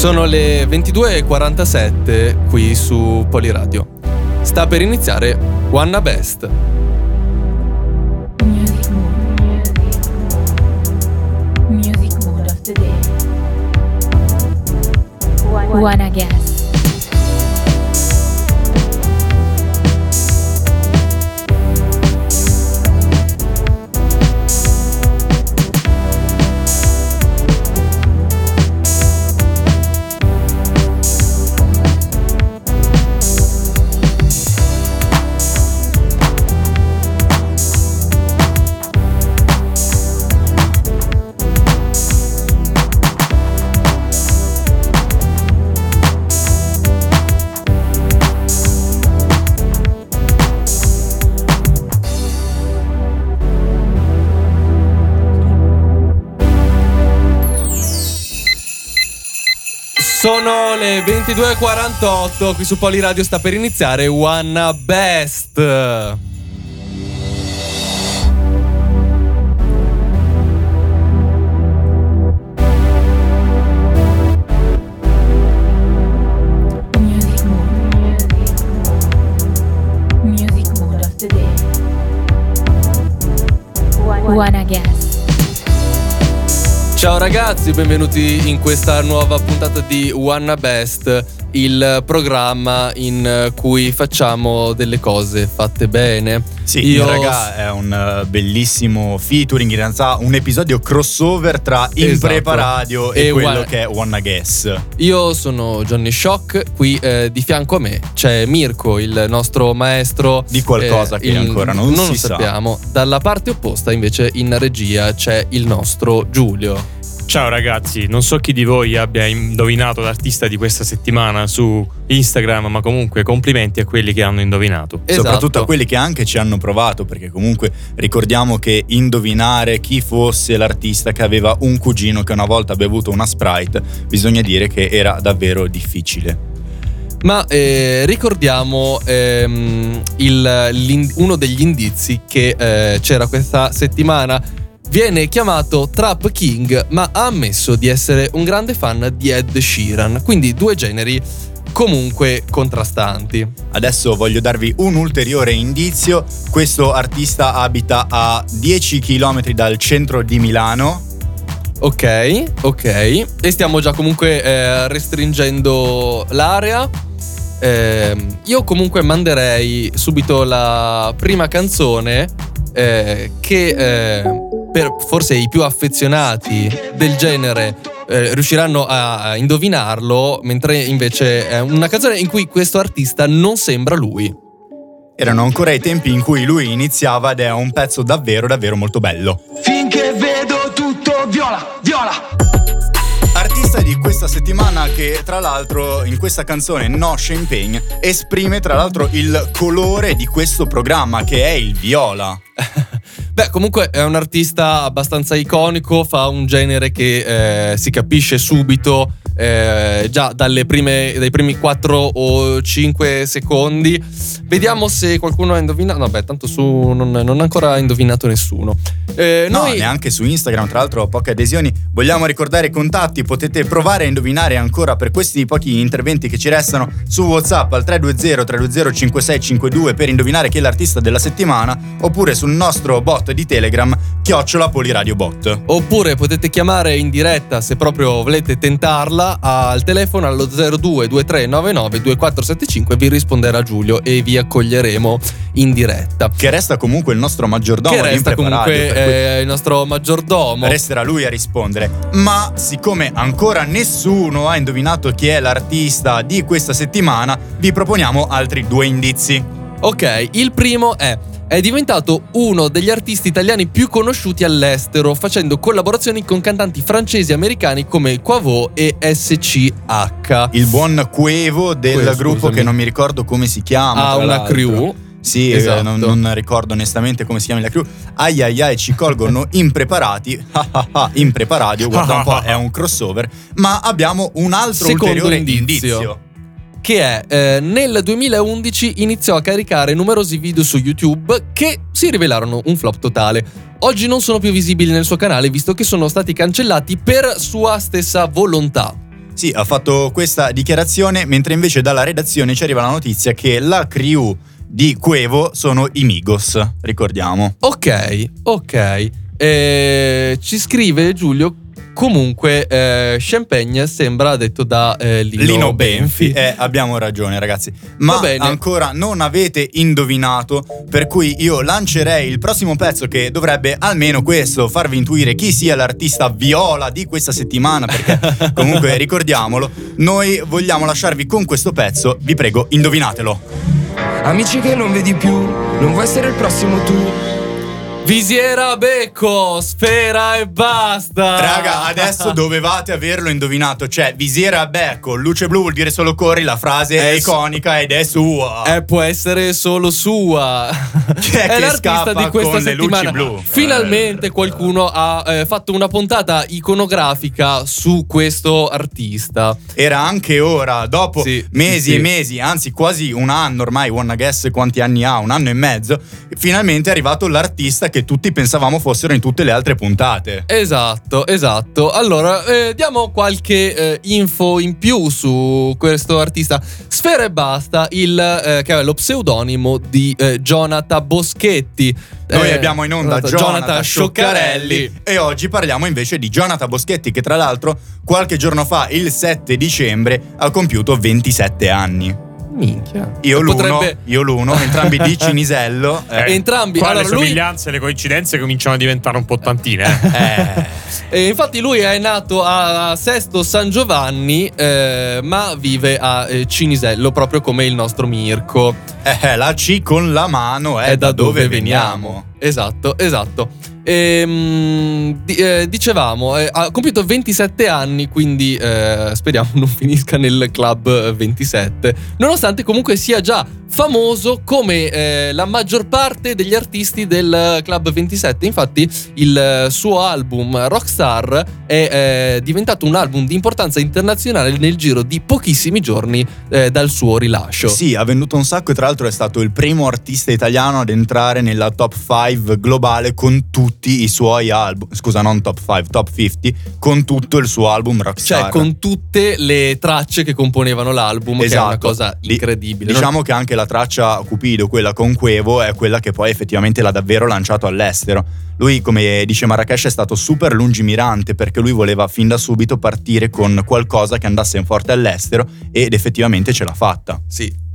Sono le 22.47 qui su Poliradio. Sta per iniziare WannaBest. Music mood of the day. Wanna Guess. Sono le 22.48, qui su Poliradio sta per iniziare Wanna Best. Music mood of the day. Wanna Guess. Ciao ragazzi, benvenuti in questa nuova puntata di Wanna Best, il programma in cui facciamo delle cose fatte bene. Sì, io raga, è un bellissimo featuring, in realtà un episodio crossover tra Impreparadio e quello che è Wanna Guess. Io sono Johnny Shock, qui di fianco a me c'è Mirko, il nostro maestro di qualcosa che ancora non si sappiamo. Dalla parte opposta invece in regia c'è il nostro Giulio. Ciao ragazzi, non so chi di voi abbia indovinato l'artista di questa settimana su Instagram, ma comunque complimenti a quelli che hanno indovinato. Esatto. Soprattutto a quelli che anche ci hanno provato, perché comunque ricordiamo che indovinare chi fosse l'artista che aveva un cugino che una volta ha bevuto una Sprite, bisogna dire che era davvero difficile. Ma ricordiamo uno degli indizi che c'era questa settimana. Viene chiamato Trap King, ma ha ammesso di essere un grande fan di Ed Sheeran, quindi due generi comunque contrastanti. Adesso voglio darvi un ulteriore indizio. Questo artista abita a 10 km dal centro di Milano. Ok. E stiamo già comunque restringendo l'area. Io comunque manderei subito la prima canzone che per forse i più affezionati del genere riusciranno a indovinarlo, mentre invece è una canzone in cui questo artista non sembra lui. Erano ancora i tempi in cui lui iniziava ed è un pezzo davvero davvero molto bello. Finché vedo tutto viola. Artista di questa settimana che tra l'altro in questa canzone No Champagne esprime tra l'altro il colore di questo programma, che è il viola. Beh, comunque è un artista abbastanza iconico, fa un genere che si capisce subito già dai primi 4 o 5 secondi. Vediamo se qualcuno ha indovinato. No, beh, tanto su non ha ancora indovinato nessuno. No, neanche su Instagram, tra l'altro ho poche adesioni. Vogliamo ricordare i contatti, potete provare a indovinare ancora per questi pochi interventi che ci restano su WhatsApp al 320-320-5652 per indovinare chi è l'artista della settimana, oppure sul nostro bot di Telegram @Poliradio Bot. Oppure potete chiamare in diretta, se proprio volete tentarla, al telefono allo 02 2399 2475. Vi risponderà Giulio e vi accoglieremo in diretta. Che resta comunque il nostro maggiordomo. Che resta comunque il nostro maggiordomo. Resterà lui a rispondere. Ma siccome ancora nessuno ha indovinato chi è l'artista di questa settimana, vi proponiamo altri due indizi. Ok, il primo è diventato uno degli artisti italiani più conosciuti all'estero, facendo collaborazioni con cantanti francesi e americani come Quavo e S.C.H. Il buon Quavo gruppo che non mi ricordo come si chiama. Ha una crew. Sì, esatto. non ricordo onestamente come si chiama la crew. Ai, ci colgono impreparati. Impreparadio, guarda un po', è un crossover. Ma abbiamo un altro ulteriore indizio. Che è nel 2011 iniziò a caricare numerosi video su YouTube che si rivelarono un flop totale. Oggi non sono più visibili nel suo canale, visto che sono stati cancellati per sua stessa volontà. Sì, ha fatto questa dichiarazione, mentre invece dalla redazione ci arriva la notizia che la crew di Quavo sono i Migos, ricordiamo. Ok. Ci scrive Giulio. Comunque Champagne sembra detto da Lino Benfi. Abbiamo ragione ragazzi, ma ancora non avete indovinato, per cui io lancerei il prossimo pezzo che dovrebbe almeno questo farvi intuire chi sia l'artista viola di questa settimana, perché comunque ricordiamolo, noi vogliamo lasciarvi con questo pezzo, vi prego indovinatelo. Amici che non vedi più, non vuoi essere il prossimo tu. Visiera Becco, Sfera Ebbasta. Raga, adesso dovevate averlo indovinato. Cioè, Visiera Becco, luce blu vuol dire solo corri. La frase è iconica ed è sua. Può essere solo sua. Cioè, è l'artista di questa settimana. Blu. Finalmente qualcuno ha fatto una puntata iconografica su questo artista. Era anche ora, dopo mesi e mesi, anzi quasi un anno ormai. Wanna Guess quanti anni ha? Un anno e mezzo. Finalmente è arrivato l'artista che tutti pensavamo fossero in tutte le altre puntate. Esatto. Allora diamo qualche info in più su questo artista Sfera Ebbasta, che è lo pseudonimo di Jonathan Boschetti. Noi abbiamo in onda Jonathan Scioccarelli e oggi parliamo invece di Jonathan Boschetti, che tra l'altro qualche giorno fa, il 7 dicembre, ha compiuto 27 anni. Minchia. Io l'uno, entrambi di Cinisello. Entrambi. Allora, le somiglianze e le coincidenze cominciano a diventare un po' tantine. E infatti lui è nato a Sesto San Giovanni, ma vive a Cinisello, proprio come il nostro Mirko. La C con la mano è da dove veniamo. Esatto. Dicevamo, ha compiuto 27 anni, quindi speriamo non finisca nel club 27, nonostante comunque sia già famoso come la maggior parte degli artisti del club 27. Infatti il suo album Rockstar è diventato un album di importanza internazionale nel giro di pochissimi giorni dal suo rilascio. Sì, ha venduto un sacco e tra l'altro è stato il primo artista italiano ad entrare nella top 5 globale con tutti i suoi album, scusa non top 5, top 50, con tutto il suo album Rockstar. Cioè con tutte le tracce che componevano l'album, esatto. Che è una cosa incredibile. Diciamo che anche la traccia Cupido, quella con Quavo, è quella che poi effettivamente l'ha davvero lanciato all'estero. Lui, come dice Marrakesh, è stato super lungimirante, perché lui voleva fin da subito partire con qualcosa che andasse in forte all'estero ed effettivamente ce l'ha fatta. Sì.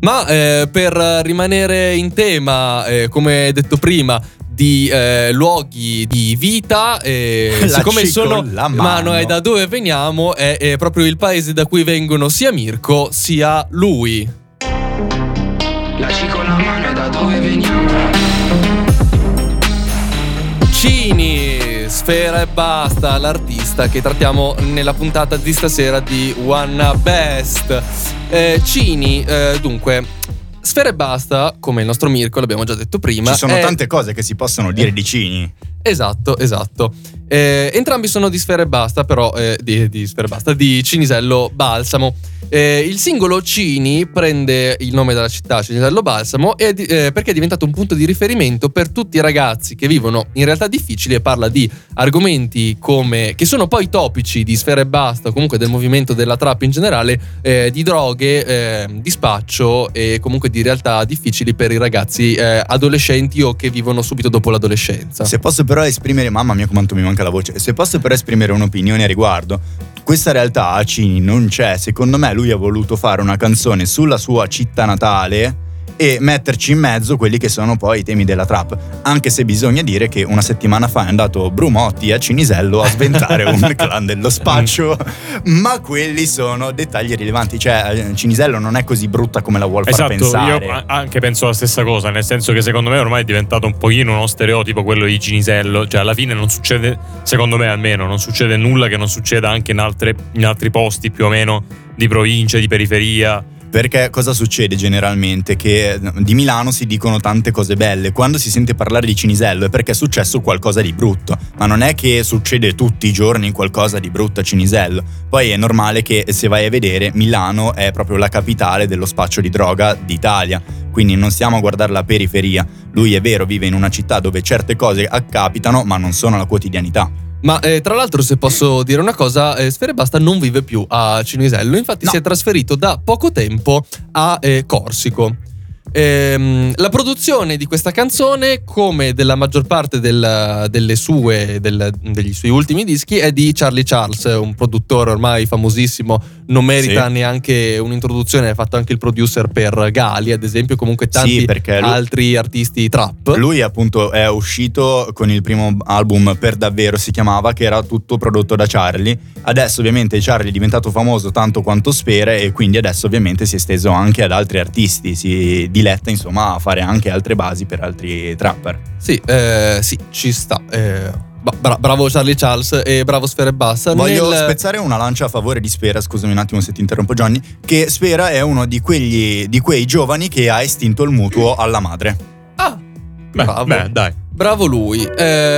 Ma per rimanere in tema, come detto prima, di luoghi di vita, siccome sono la mano è da dove veniamo, è proprio il paese da cui vengono sia Mirko sia lui. La C con la mano è da dove veniamo. Cini, Sfera Ebbasta, l'artista che trattiamo nella puntata di stasera di WannaBest. Cini, dunque, Sfera Ebbasta, come il nostro Mirko, l'abbiamo già detto prima. Ci sono tante cose che si possono dire di Cini. Esatto. Entrambi sono di Sfera Ebbasta, però di Cinisello Balsamo. Il singolo Cini prende il nome dalla città, Cinisello Balsamo, perché è diventato un punto di riferimento per tutti i ragazzi che vivono in realtà difficili, e parla di argomenti come, che sono poi topici di Sfera Ebbasta, comunque del movimento della trap in generale, di droghe, di spaccio e comunque di realtà difficili per i ragazzi adolescenti o che vivono subito dopo l'adolescenza. Se posso però esprimere, mamma mia quanto mi manca la voce, se posso però esprimere un'opinione a riguardo, questa realtà a Cini non c'è. Secondo me lui ha voluto fare una canzone sulla sua città natale e metterci in mezzo quelli che sono poi i temi della trap, anche se bisogna dire che una settimana fa è andato Brumotti a Cinisello a sventare un clan dello spaccio, ma quelli sono dettagli rilevanti. Cioè Cinisello non è così brutta come la vuol far pensare. Io anche penso la stessa cosa, nel senso che secondo me ormai è diventato un pochino uno stereotipo quello di Cinisello. Cioè alla fine non succede, secondo me almeno, non succede nulla che non succeda anche in altri posti più o meno di provincia, di periferia. Perché cosa succede generalmente? Che di Milano si dicono tante cose belle, quando si sente parlare di Cinisello è perché è successo qualcosa di brutto, ma non è che succede tutti i giorni qualcosa di brutto a Cinisello. Poi è normale che, se vai a vedere, Milano è proprio la capitale dello spaccio di droga d'Italia, quindi non stiamo a guardare la periferia. Lui è vero, vive in una città dove certe cose accapitano, ma non sono la quotidianità. Ma tra l'altro, se posso dire una cosa, Sfera Ebbasta non vive più a Cinisello, infatti no. Si è trasferito da poco tempo a Corsico. La produzione di questa canzone, come della maggior parte degli suoi ultimi dischi, è di Charlie Charles, un produttore ormai famosissimo, non merita neanche un'introduzione, ha fatto anche il producer per Gali, ad esempio, comunque tanti altri artisti trap. Lui appunto è uscito con il primo album, Per Davvero si chiamava, che era tutto prodotto da Charlie. Adesso ovviamente Charlie è diventato famoso tanto quanto Sfera, e quindi adesso ovviamente si è esteso anche ad altri artisti, si diletta insomma a fare anche altre basi per altri trapper. Sì, ci sta. Bravo Charlie Charles e bravo Sfera Ebbasta. Voglio spezzare una lancia a favore di Sfera, scusami un attimo se ti interrompo Johnny, che Sfera è uno di quei giovani che ha estinto il mutuo alla madre. Dai. Bravo lui.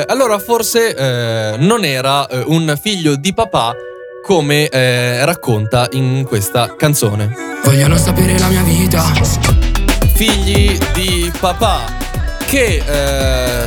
Allora forse non era un figlio di papà come racconta in questa canzone. Vogliono sapere la mia vita. Figli di papà. Che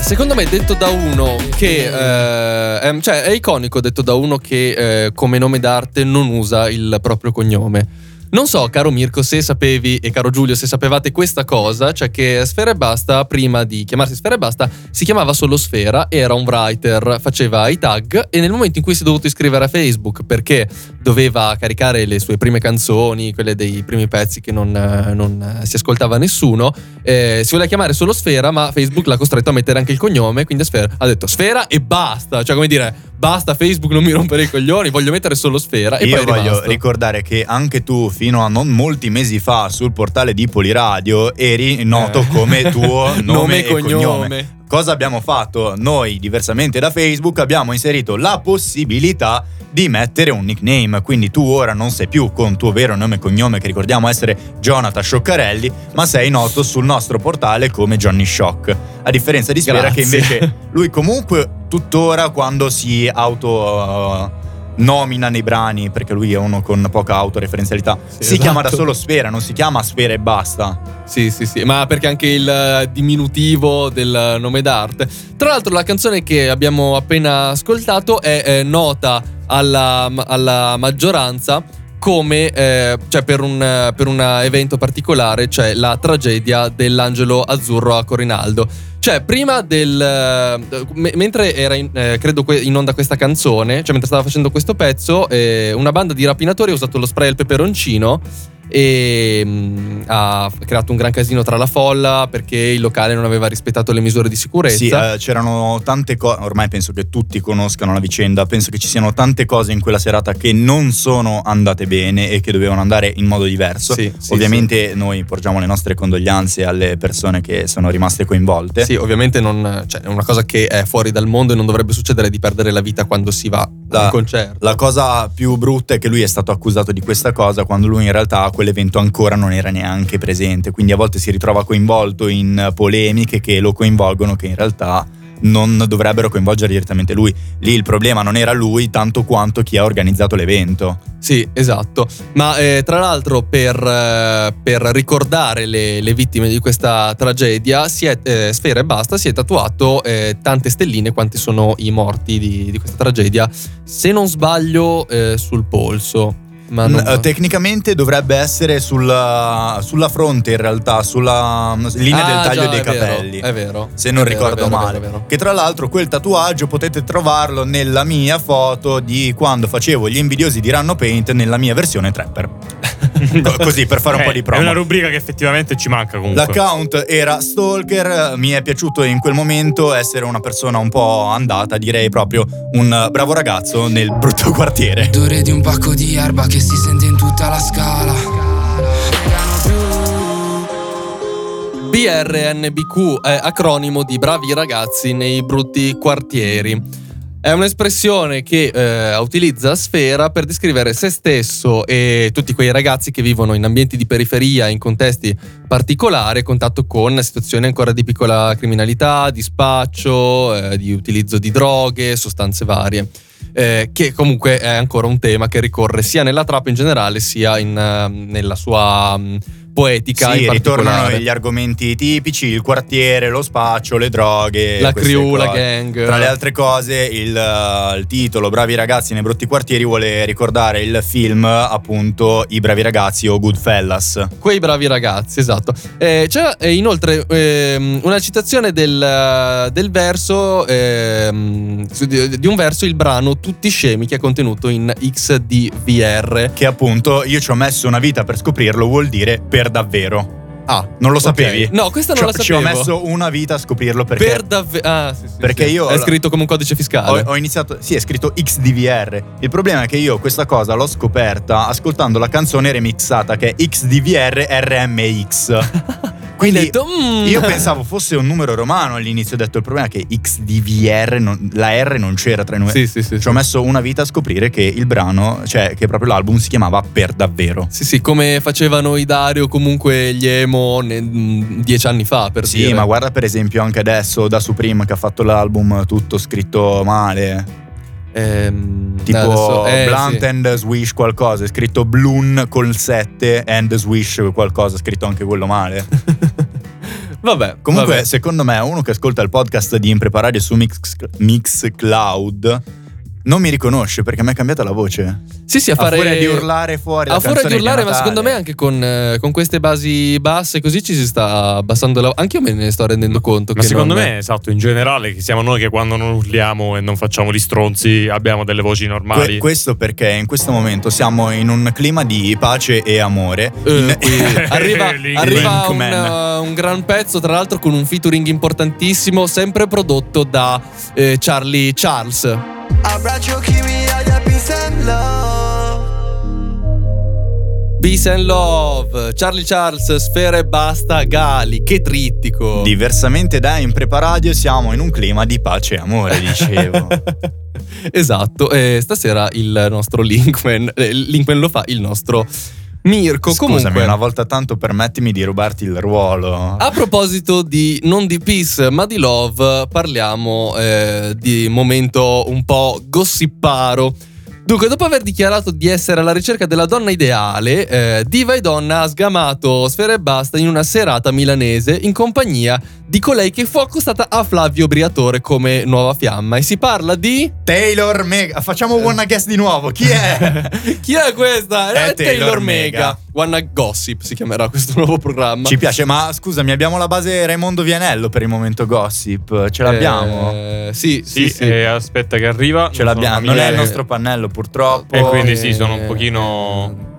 secondo me è detto da uno che cioè è iconico, detto da uno che come nome d'arte non usa il proprio cognome. Non so, caro Mirko, se sapevi, e caro Giulio, se sapevate questa cosa, cioè che Sfera Ebbasta, prima di chiamarsi Sfera Ebbasta, si chiamava solo Sfera, era un writer, faceva i tag, e nel momento in cui si è dovuto iscrivere a Facebook perché doveva caricare le sue prime canzoni, quelle dei primi pezzi che non si ascoltava nessuno, si voleva chiamare solo Sfera, ma Facebook l'ha costretto a mettere anche il cognome, quindi ha detto Sfera e basta, cioè come dire... Basta Facebook, non mi rompere i coglioni, voglio mettere solo Sfera. E io poi voglio ricordare che anche tu fino a non molti mesi fa sul portale di Poliradio eri noto come tuo nome e cognome. Cosa abbiamo fatto? Noi, diversamente da Facebook, abbiamo inserito la possibilità di mettere un nickname, quindi tu ora non sei più con tuo vero nome e cognome, che ricordiamo essere Jonathan Scioccarelli, ma sei noto sul nostro portale come Johnny Shock, a differenza di Sfera che invece lui comunque tuttora quando si auto nomina nei brani, perché lui è uno con poca autoreferenzialità, chiama da solo Sfera, non si chiama Sfera Ebbasta. Sì, ma perché anche il diminutivo del nome d'arte. Tra l'altro la canzone che abbiamo appena ascoltato è nota alla maggioranza come cioè per un evento particolare, cioè la tragedia dell'angelo azzurro a Corinaldo. Cioè prima mentre era credo in onda questa canzone, cioè mentre stava facendo questo pezzo, una banda di rapinatori ha usato lo spray al peperoncino e ha creato un gran casino tra la folla perché il locale non aveva rispettato le misure di sicurezza. C'erano tante cose, ormai penso che tutti conoscano la vicenda, penso che ci siano tante cose in quella serata che non sono andate bene e che dovevano andare in modo diverso. Ovviamente. Noi porgiamo le nostre condoglianze alle persone che sono rimaste coinvolte. Sì, ovviamente è una cosa che è fuori dal mondo e non dovrebbe succedere, di perdere la vita quando si va a un concerto. La cosa più brutta è che lui è stato accusato di questa cosa quando lui in realtà quell'evento ancora non era neanche presente, quindi a volte si ritrova coinvolto in polemiche che lo coinvolgono, che in realtà non dovrebbero coinvolgere direttamente lui. Lì il problema non era lui tanto quanto chi ha organizzato l'evento. Sì, esatto. Ma tra l'altro per ricordare le vittime di questa tragedia Sfera Ebbasta si è tatuato tante stelline quante sono i morti di questa tragedia, se non sbaglio sul polso. Ma tecnicamente dovrebbe essere sulla fronte, in realtà sulla linea del taglio dei capelli, è vero, se non ricordo male, che tra l'altro quel tatuaggio potete trovarlo nella mia foto di quando facevo gli invidiosi di Ranno Paint nella mia versione trapper. Così per fare un po' di prova. È una rubrica che effettivamente ci manca comunque. L'account era Stalker, mi è piaciuto in quel momento essere una persona un po' andata, direi proprio un bravo ragazzo nel brutto quartiere. Odore di un pacco di erba che si sente in tutta la scala. BRNBQ è acronimo di bravi ragazzi nei brutti quartieri. È un'espressione che utilizza Sfera per descrivere se stesso e tutti quei ragazzi che vivono in ambienti di periferia, in contesti particolari, a contatto con situazioni ancora di piccola criminalità, di spaccio, di utilizzo di droghe, sostanze varie. Che comunque è ancora un tema che ricorre sia nella trap in generale sia nella sua poetica, sì, in particolare. Ritornano gli argomenti tipici, il quartiere, lo spaccio, le droghe, la crew, la gang. Tra le altre cose il titolo Bravi ragazzi nei brutti quartieri vuole ricordare il film, appunto, I bravi ragazzi o Goodfellas. Quei bravi ragazzi, esatto. C'è inoltre una citazione del verso, di un verso, il brano Tutti scemi, che è contenuto in XDVR, che appunto io ci ho messo una vita per scoprirlo vuol dire per davvero. Ah, non lo sapevi? No, questa non la sapevo. Ci ho messo una vita a scoprirlo perché per davvero. Ah, sì, perché sì. Io è scritto come un codice fiscale. Ho iniziato, sì, è scritto XDVR. Il problema è che io questa cosa l'ho scoperta ascoltando la canzone remixata che è XDVR RMX. Quindi detto, io pensavo fosse un numero romano all'inizio, ho detto il problema è che XDVR la R non c'era tra i numeri. Sì, sì, sì. Ci ho messo una vita a scoprire che il brano, cioè che proprio l'album si chiamava Per Davvero. Sì, sì, come facevano i Dario, comunque gli emo 10 anni fa, per sì, dire. Ma guarda per esempio anche adesso da Supreme, che ha fatto l'album tutto scritto male. Tipo adesso, Blunt sì. And Swish qualcosa, è scritto Bloon col 7 and Swish qualcosa, è scritto anche quello male. Vabbè. Comunque vabbè. Secondo me uno che ascolta il podcast di Impreparadio su Mixcloud non mi riconosce perché mi è cambiata la voce. Sì, sì, a furia di urlare fuori. A furia di urlare, ma secondo me anche con queste basi basse così ci si sta abbassando la voce. Anche io me ne sto rendendo conto. Ma che secondo me, esatto, in generale, che siamo noi che quando non urliamo e non facciamo gli stronzi abbiamo delle voci normali. Questo perché in questo momento siamo in un clima di pace e amore. Arriva un gran pezzo, tra l'altro, con un featuring importantissimo, sempre prodotto da Charlie Charles. Abbraccio chi mi odia, peace and love. Peace and love, Charlie Charles, Sfera Ebbasta, Gali, che trittico. Diversamente da Impreparadio siamo in un clima di pace e amore, dicevo. Esatto, e stasera il nostro Linkman lo fa il nostro Mirko. Scusami, comunque, una volta tanto permettimi di rubarti il ruolo. A proposito di non di peace ma di love, parliamo di momento un po' gossiparo. Dunque, dopo aver dichiarato di essere alla ricerca della donna ideale, Diva e Donna ha sgamato Sfera Ebbasta in una serata milanese in compagnia di colei che fu accostata a Flavio Briatore come nuova fiamma. E si parla di Taylor Mega. Facciamo Wanna Guess di nuovo. Chi è? Chi è questa? È Taylor Mega. Wanna Gossip si chiamerà questo nuovo programma. Ci piace, ma scusami, abbiamo la base Raimondo Vianello per il momento gossip. Ce l'abbiamo? Sì, sì, sì. Aspetta che arriva. Ce l'abbiamo. Non è il nostro pannello purtroppo. E quindi sì, sono un pochino...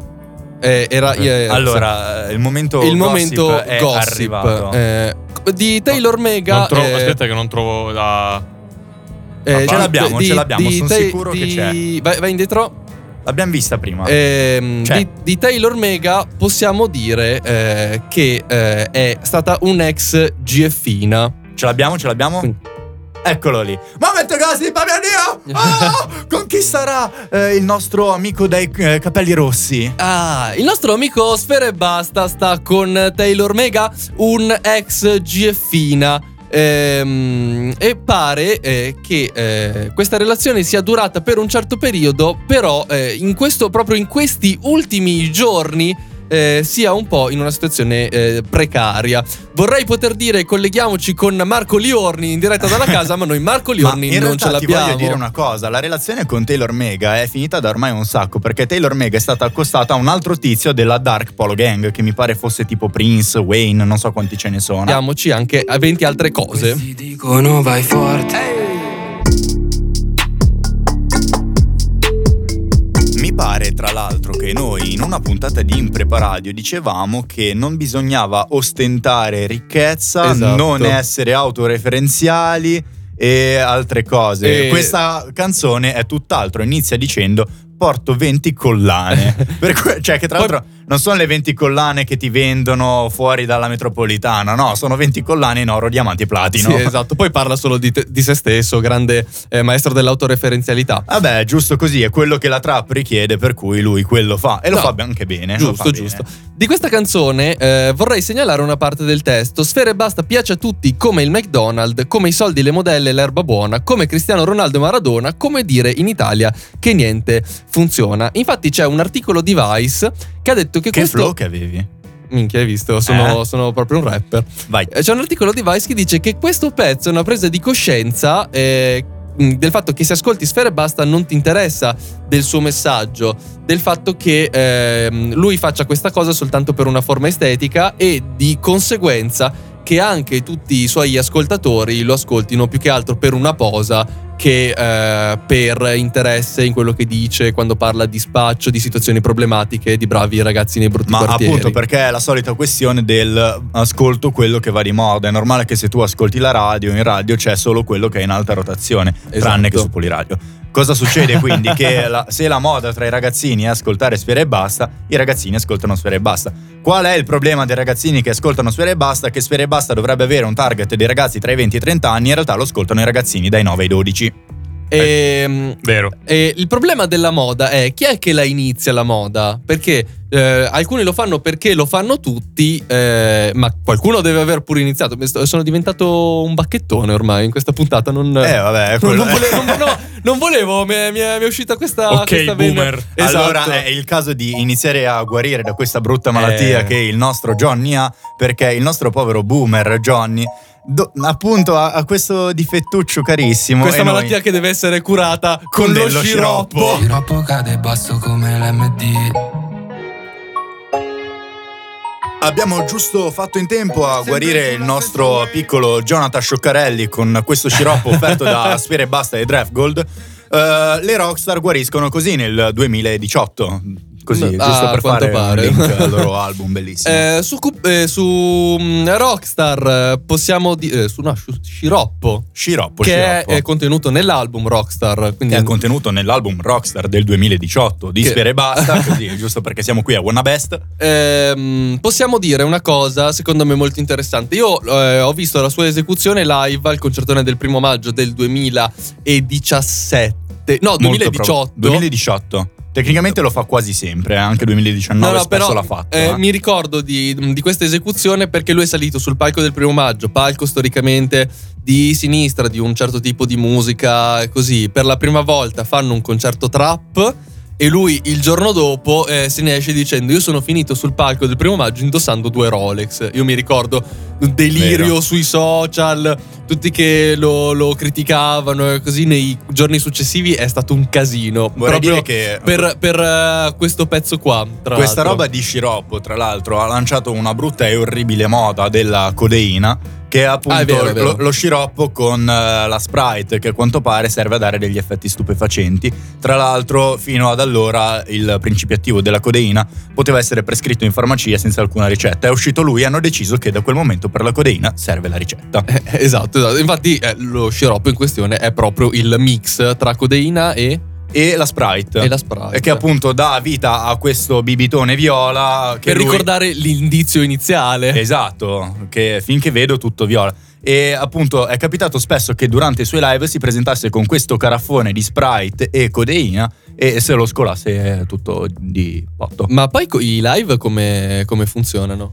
Allora, il momento gossip è arrivato. Di Taylor Mega. Non trovo, aspetta che non trovo la... ce l'abbiamo, sono sicuro che c'è. Vai indietro. L'abbiamo vista prima. Di Taylor Mega possiamo dire che è stata un'ex GFina. Ce l'abbiamo? Quindi. Eccolo lì. Momento gossip, Fabianio! Oh, con chi sarà il nostro amico dai capelli rossi? Ah, il nostro amico Sfera Ebbasta sta con Taylor Mega, un ex GFina. E pare che questa relazione sia durata per un certo periodo, però proprio in questi ultimi giorni sia un po' in una situazione precaria. Vorrei poter dire colleghiamoci con Marco Liorni in diretta dalla casa, ma noi Marco Liorni non ce l'abbiamo. Ma in realtà ti voglio dire una cosa, la relazione con Taylor Mega è finita da ormai un sacco, perché Taylor Mega è stata accostata a un altro tizio della Dark Polo Gang, che mi pare fosse tipo Prince, Wayne, non so quanti ce ne sono. Diamoci anche a 20 altre cose. Questi dicono vai forte, pare tra l'altro che noi in una puntata di Impreparadio dicevamo che non bisognava ostentare ricchezza, esatto, non essere autoreferenziali e altre cose. Questa canzone è tutt'altro, inizia dicendo porto 20 collane. Cioè che tra l'altro non sono le 20 collane che ti vendono fuori dalla metropolitana, no, sono 20 collane in oro, diamanti e platino. Sì, esatto, poi parla solo di se stesso, grande maestro dell'autoreferenzialità. Vabbè, giusto così, è quello che la trap richiede, per cui lui quello fa e lo fa anche bene. Giusto. Bene. Di questa canzone vorrei segnalare una parte del testo. Sfera Ebbasta piace a tutti come il McDonald's, come i soldi, le modelle, l'erba buona, come Cristiano Ronaldo e Maradona, come dire in Italia che niente funziona. Infatti c'è un articolo di Vice che ha detto che questo flow che avevi. Minchia, hai visto? Sono proprio un rapper. Vai. C'è un articolo di Vice che dice che questo pezzo è una presa di coscienza del fatto che se ascolti Sfera Ebbasta non ti interessa del suo messaggio, del fatto che lui faccia questa cosa soltanto per una forma estetica e di conseguenza che anche tutti i suoi ascoltatori lo ascoltino più che altro per una posa che per interesse in quello che dice quando parla di spaccio, di situazioni problematiche, di bravi ragazzi nei brutti quartieri. Ma appunto, perché è la solita questione del ascolto quello che va di moda. È normale che se tu ascolti la radio, in radio c'è solo quello che è in alta rotazione, esatto, tranne che su Poliradio. Cosa succede quindi? Che se la moda tra i ragazzini è ascoltare Sfera Ebbasta, i ragazzini ascoltano Sfera Ebbasta. Qual è il problema dei ragazzini che ascoltano Sfera Ebbasta? Che Sfera Ebbasta dovrebbe avere un target dei ragazzi tra i 20 e i 30 anni, in realtà lo ascoltano i ragazzini dai 9 ai 12. Vero. Il problema della moda è chi è che la inizia la moda? Perché alcuni lo fanno perché lo fanno tutti, ma qualcuno deve aver pure iniziato. Sono diventato un bacchettone ormai in questa puntata. Non volevo, mi è uscita questa. Ok, questa boomer. Esatto. Allora è il caso di iniziare a guarire da questa brutta malattia che il nostro Johnny ha, perché il nostro povero boomer Johnny appunto a questo difettuccio carissimo, questa malattia che deve essere curata con lo sciroppo. Lo sciroppo cade basso come l'MD. Abbiamo giusto fatto in tempo a guarire il nostro piccolo Jonathan Scioccarelli con questo sciroppo offerto da Sfera Ebbasta e Draftgold. Le rockstar guariscono così nel 2018. Così, giusto per fare un link al loro album bellissimo. Su Rockstar possiamo dire sciroppo che sciroppo. È contenuto nell'album Rockstar, quindi è contenuto nell'album Rockstar del 2018 di Sfera Ebbasta, così giusto perché siamo qui a WannaBest. Possiamo dire una cosa secondo me molto interessante. Io ho visto la sua esecuzione live al concertone del 1° maggio del 2017. No, 2018. Tecnicamente lo fa quasi sempre, anche 2019 spesso l'ha fatto. Mi ricordo di questa esecuzione perché lui è salito sul palco del 1° maggio, palco storicamente di sinistra, di un certo tipo di musica, così. Per la prima volta fanno un concerto trap e lui il giorno dopo se ne esce dicendo: io sono finito sul palco del 1° maggio indossando 2 Rolex. Io mi ricordo un delirio sui social, tutti che lo criticavano e così. Nei giorni successivi è stato un casino. Vorrei dire che per questo pezzo qua, tra questa roba di sciroppo, tra l'altro, ha lanciato una brutta e orribile moda della codeina, che è appunto lo sciroppo con la Sprite, che a quanto pare serve a dare degli effetti stupefacenti. Tra l'altro, fino ad allora il principio attivo della codeina poteva essere prescritto in farmacia senza alcuna ricetta. È uscito lui e hanno deciso che da quel momento per la codeina serve la ricetta. Esatto. Infatti lo sciroppo in questione è proprio il mix tra codeina e la Sprite, che appunto dà vita a questo bibitone viola che per ricordare l'indizio iniziale, esatto, che finché vedo tutto viola. E appunto è capitato spesso che durante i suoi live si presentasse con questo caraffone di Sprite e codeina e se lo scolasse tutto di botto. Ma poi i live come funzionano?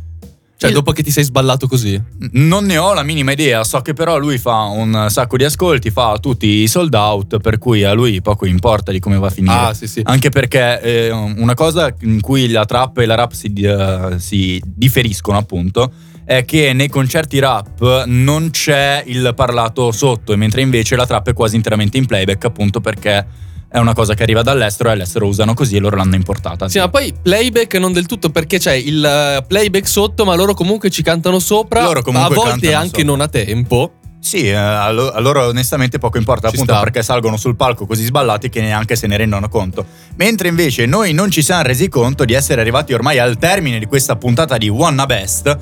Cioè, dopo che ti sei sballato così? Non ne ho la minima idea. So che però lui fa un sacco di ascolti, fa tutti i sold out, per cui a lui poco importa di come va a finire. Sì. Anche perché una cosa in cui la trap e la rap si differiscono, appunto, è che nei concerti rap non c'è il parlato sotto, mentre invece la trap è quasi interamente in playback, appunto perché è una cosa che arriva dall'estero e all'estero usano così e loro l'hanno importata. Sì, ma poi playback non del tutto, perché c'è il playback sotto ma loro comunque ci cantano sopra, ma a volte anche sopra. Non a tempo. Sì, a loro onestamente poco importa, appunto perché salgono sul palco così sballati che neanche se ne rendono conto. Mentre invece noi non ci siamo resi conto di essere arrivati ormai al termine di questa puntata di WannaBest.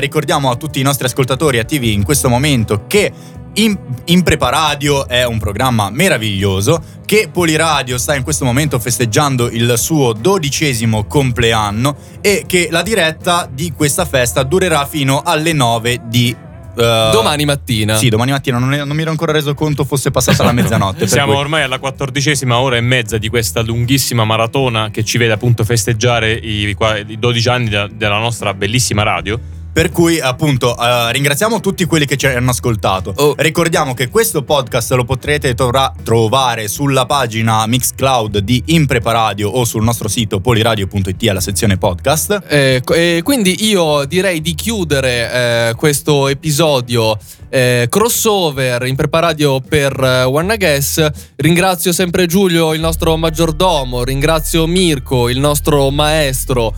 Ricordiamo a tutti i nostri ascoltatori attivi in questo momento che Impreparadio è un programma meraviglioso, che Poliradio sta in questo momento festeggiando il suo 12° compleanno e che la diretta di questa festa durerà fino alle 9 di domani mattina. Sì, domani mattina, non mi ero ancora reso conto fosse passata la mezzanotte. Siamo ormai alla 14ª ora e mezza di questa lunghissima maratona che ci vede appunto festeggiare i 12 anni della nostra bellissima radio. Per cui appunto ringraziamo tutti quelli che ci hanno ascoltato. Ricordiamo che questo podcast lo potrete trovare sulla pagina Mixcloud di Impreparadio o sul nostro sito poliradio.it alla sezione podcast. Quindi io direi di chiudere questo episodio crossover Impreparadio per Wanna Guess. Ringrazio sempre Giulio, il nostro maggiordomo, ringrazio Mirko, il nostro maestro.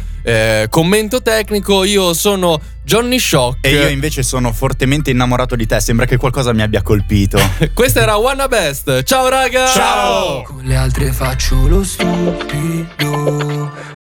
Commento tecnico, io sono Johnny Shock. E io invece sono fortemente innamorato di te, sembra che qualcosa mi abbia colpito. Questa era WannaBest, ciao raga! Ciao! Con le altre faccio lo stupido,